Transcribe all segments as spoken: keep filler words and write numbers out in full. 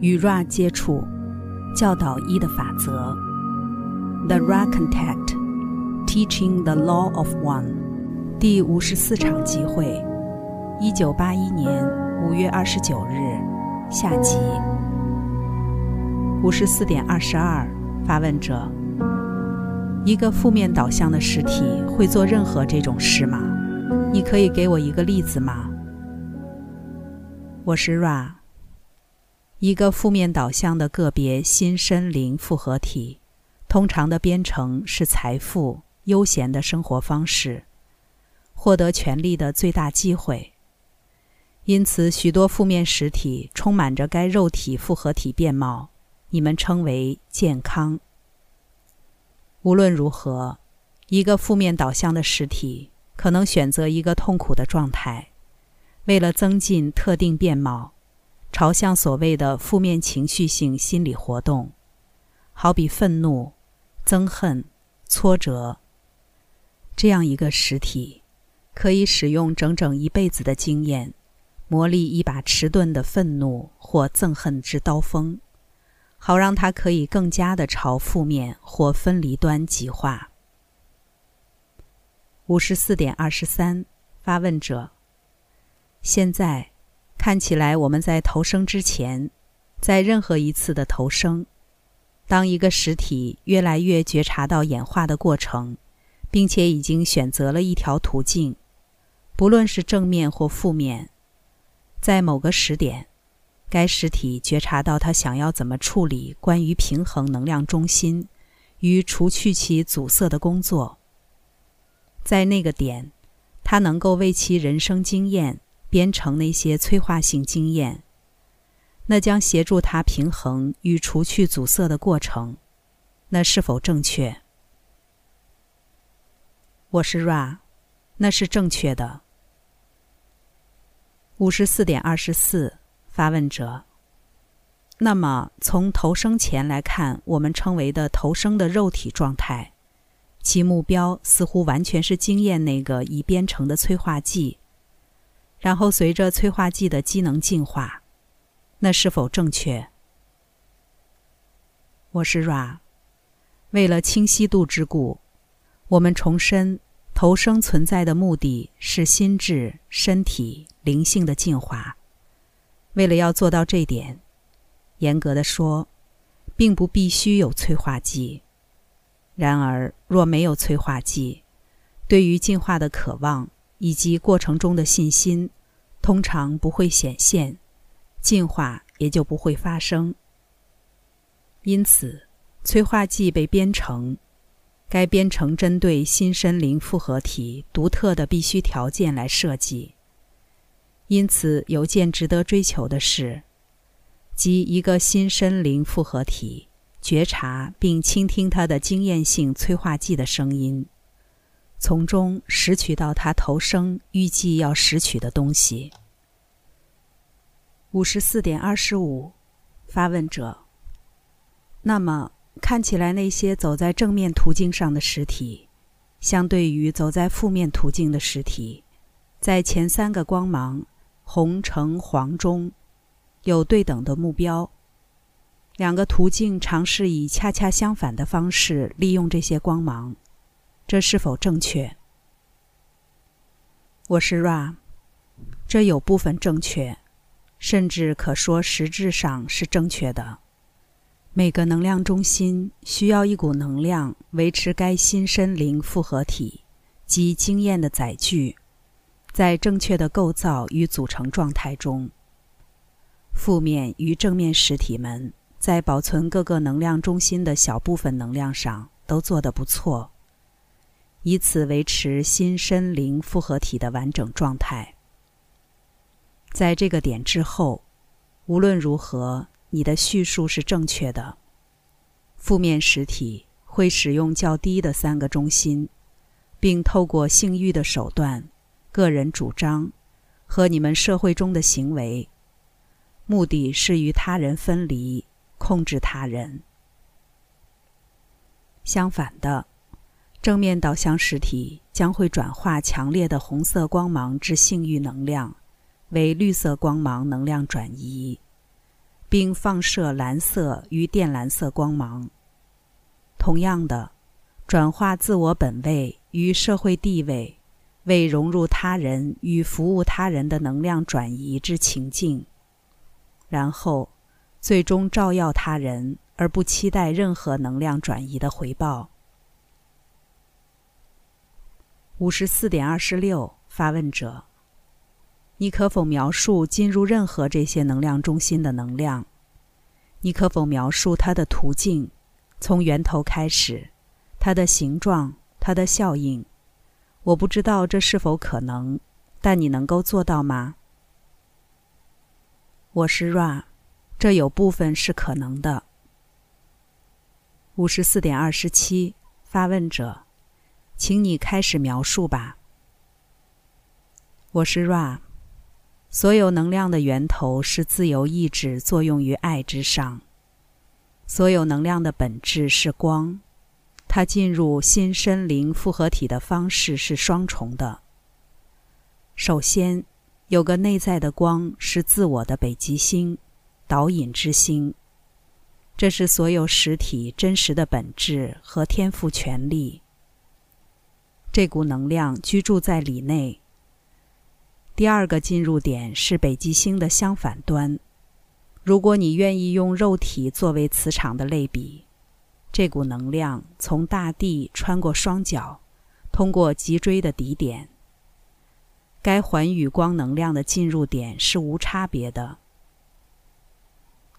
与 Ra 接触，教导一的法则 The Ra Contact Teaching the Law of One 第五十四场集会，一九八一年五月二十九日，下集。 五十四点二十二 发问者：一个负面导向的实体会做任何这种事吗？你可以给我一个例子吗？我是 Ra， 一个负面导向的个别新身灵复合体，通常的编程是财富、悠闲的生活方式、获得权利的最大机会。因此，许多负面实体充满着该肉体复合体面貌，你们称为健康。无论如何，一个负面导向的实体可能选择一个痛苦的状态，为了增进特定面貌，朝向所谓的负面情绪性心理活动，好比愤怒、憎恨、挫折。这样一个实体可以使用整整一辈子的经验，磨砺一把迟钝的愤怒或憎恨之刀锋，好让它可以更加地朝负面或分离端极化。 五十四点二十三 发问者：现在看起来我们在投生之前，在任何一次的投生，当一个实体越来越觉察到演化的过程，并且已经选择了一条途径，不论是正面或负面，在某个时点，该实体觉察到他想要怎么处理关于平衡能量中心与除去其阻塞的工作。在那个点，他能够为其人生经验编程那些催化性经验，那将协助他平衡与除去阻塞的过程。那是否正确？我是 Ra， 那是正确的。 五十四点二十四 发问者：那么从投生前来看，我们称为的投生的肉体状态，其目标似乎完全是经验那个已编程的催化剂，然后随着催化剂的机能进化，那是否正确？我是 Ra， 为了清晰度之故，我们重申投生存在的目的是心智、身体、灵性的进化。为了要做到这点，严格地说，并不必须有催化剂。然而，若没有催化剂，对于进化的渴望以及过程中的信心，通常不会显现，进化也就不会发生。因此，催化剂被编程，该编程针对新身灵复合体独特的必须条件来设计。因此，有件值得追求的事，即一个新身灵复合体觉察并倾听它的经验性催化剂的声音，从中拾取到它投生预计要拾取的东西。 五十四点二十五 发问者：那么看起来那些走在正面途径上的实体，相对于走在负面途径的实体，在前三个光芒红、橙、黄中有对等的目标，两个途径尝试以恰恰相反的方式利用这些光芒，这是否正确？我是 Ra， 这有部分正确，甚至可说实质上是正确的。每个能量中心需要一股能量维持该新身灵复合体及经验的载具在正确的构造与组成状态中。负面与正面实体们在保存各个能量中心的小部分能量上都做得不错，以此维持新身灵复合体的完整状态。在这个点之后，无论如何，你的叙述是正确的。负面实体会使用较低的三个中心，并透过性欲的手段、个人主张和你们社会中的行为，目的是与他人分离，控制他人。相反的，正面导向实体将会转化强烈的红色光芒之性欲能量为绿色光芒能量转移，并放射蓝色与靛蓝色光芒。同样的，转化自我本位与社会地位为融入他人与服务他人的能量转移至情境，然后最终照耀他人，而不期待任何能量转移的回报。 五十四点二十六 发问者：你可否描述进入任何这些能量中心的能量？你可否描述它的途径，从源头开始，它的形状，它的效应？我不知道这是否可能，但你能够做到吗？我是 Ra， 这有部分是可能的。 五十四点二十七 发问者：请你开始描述吧。我是 Ra， 所有能量的源头是自由意志作用于爱之上。所有能量的本质是光，它进入心身灵复合体的方式是双重的。首先，有个内在的光是自我的北极星，导引之星。这是所有实体真实的本质和天赋权利。这股能量居住在里内。第二个进入点是北极星的相反端。如果你愿意用肉体作为磁场的类比，这股能量从大地穿过双脚，通过脊椎的底点。该环宇光能量的进入点是无差别的。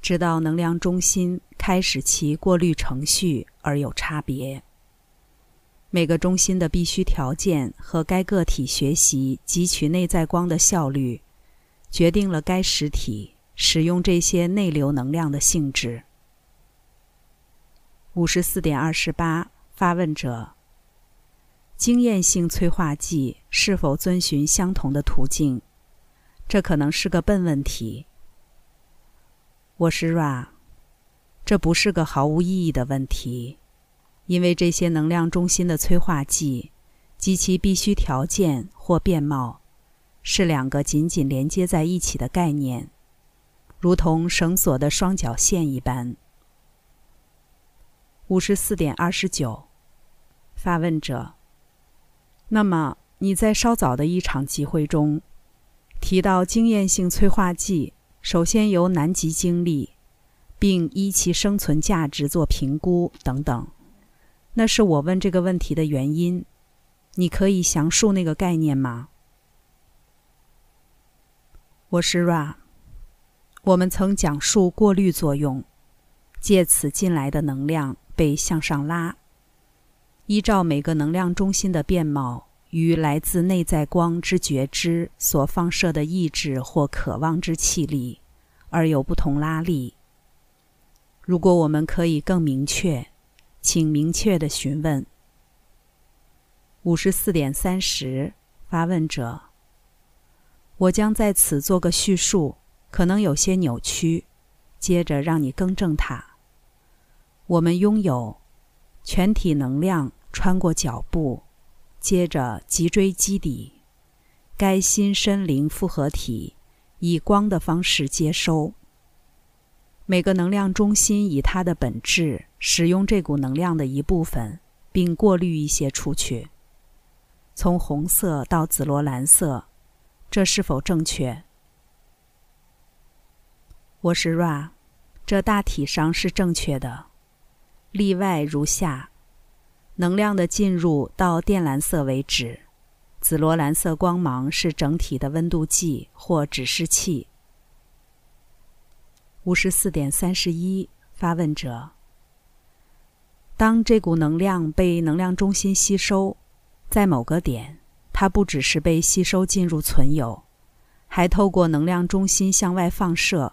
直到能量中心开始其过滤程序而有差别。每个中心的必须条件和该个体学习汲取内在光的效率，决定了该实体使用这些内流能量的性质。五十四点二十八 发问者：经验性催化剂是否遵循相同的途径？这可能是个笨问题。 我是 Ra， 这不是个毫无意义的问题，因为这些能量中心的催化剂及其必须条件或变貌是两个紧紧连接在一起的概念，如同绳索的双绞线一般。五十四点二十九 发问者：那么你在稍早的一场集会中提到经验性催化剂 首先由南极经历，并依其生存价值做评估等等，那是我问这个问题的原因。你可以详述那个概念吗？我是 Ra， 我们曾讲述过滤作用，借此进来的能量被向上拉，依照每个能量中心的变貌 与来自内在光之觉知所放射的意志或渴望之气力，而有不同拉力。如果我们可以更明确，请明确地询问。五十四点三十 发问者：我将在此做个叙述，可能有些扭曲，接着让你更正它。我们拥有全体能量穿过脚部， 接着脊椎基底，该新身灵复合体以光的方式接收。每个能量中心以它的本质使用这股能量的一部分，并过滤一些出去，从红色到紫罗兰色。这是否正确？我是 Ra， 这大体上是正确的，例外如下。 能量的进入到靛蓝色为止，紫罗兰色光芒是整体的温度计或指示器。五十四点三十一 发问者：当这股能量被能量中心吸收，在某个点，它不只是被吸收进入存有，还透过能量中心向外放射。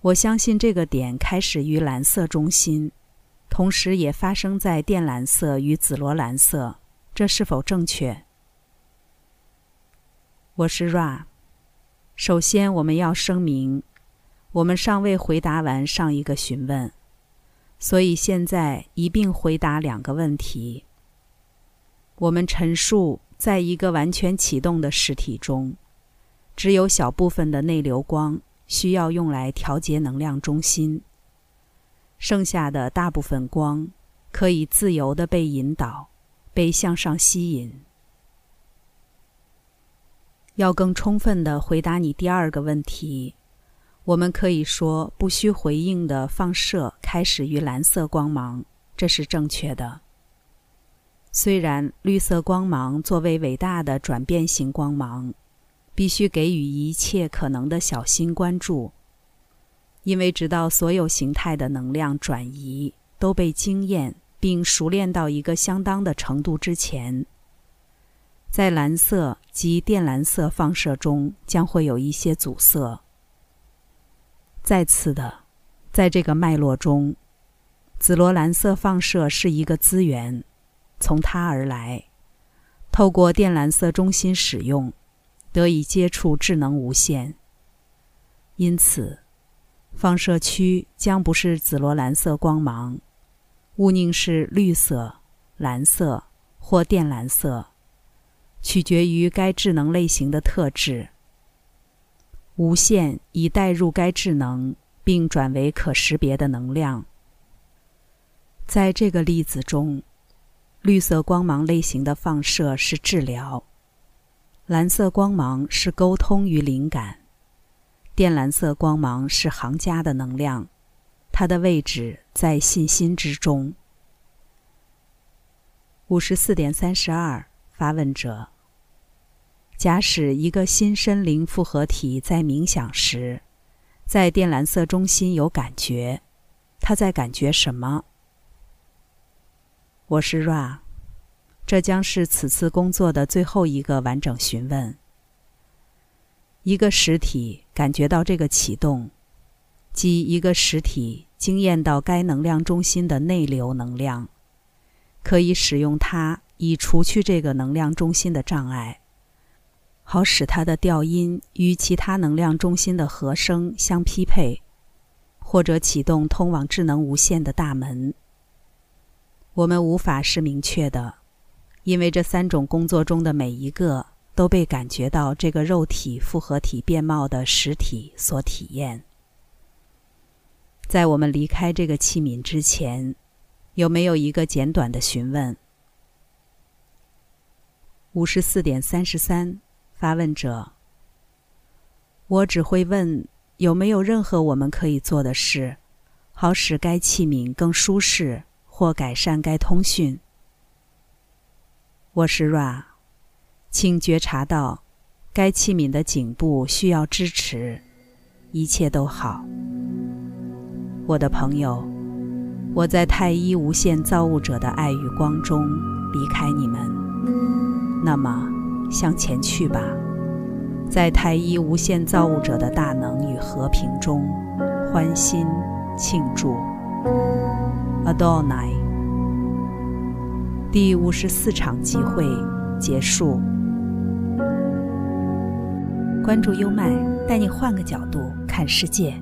我相信这个点开始于蓝色中心， 同时也发生在靛蓝色与紫罗兰色，这是否正确？我是 Ra。首先，我们要声明，我们尚未回答完上一个询问，所以现在一并回答两个问题。我们陈述，在一个完全启动的实体中，只有小部分的内流光需要用来调节能量中心。剩下的大部分光可以自由地被引导，被向上吸引。要更充分地回答你第二个问题，我们可以说不需回应的放射开始于蓝色光芒，这是正确的。虽然绿色光芒作为伟大的转变型光芒，必须给予一切可能的小心关注，因为直到所有形态的能量转移都被经验并熟练到一个相当的程度之前，在蓝色及靛蓝色放射中将会有一些阻塞。再次的，在这个脉络中，紫罗兰色放射是一个资源，从它而来，透过靛蓝色中心使用，得以接触智能无限。因此放射区将不是紫罗兰色光芒，毋宁是绿色、蓝色或靛蓝色，取决于该智能类型的特质。无限已带入该智能，并转为可识别的能量。在这个例子中，绿色光芒类型的放射是治疗，蓝色光芒是沟通与灵感，靛蓝色光芒是行家的能量，它的位置在信心之中。 五十四点三十二 发问者：假使一个新身灵复合体在冥想时，在靛蓝色中心有感觉，它在感觉什么？我是 Ra， 这将是此次工作的最后一个完整询问。一个实体感觉到这个启动，即一个实体经验到该能量中心的内流能量，可以使用它以除去这个能量中心的障碍，好使它的调音与其他能量中心的和声相匹配，或者启动通往智能无限的大门。我们无法是明确的，因为这三种工作中的每一个都被感觉到这个肉体复合体变貌的实体所体验。在我们离开这个器皿之前，有没有一个简短的询问？ 五十四点三十三 发问者：我只会问有没有任何我们可以做的事，好使该器皿更舒适或改善该通讯。我是 Ra，请觉察到，该器皿的颈部需要支持，一切都好。我的朋友，我在太一无限造物者的爱与光中离开你们，那么向前去吧，在太一无限造物者的大能与和平中，欢欣庆祝。Adonai。第五十四场集会结束。关注优麦，带你换个角度看世界。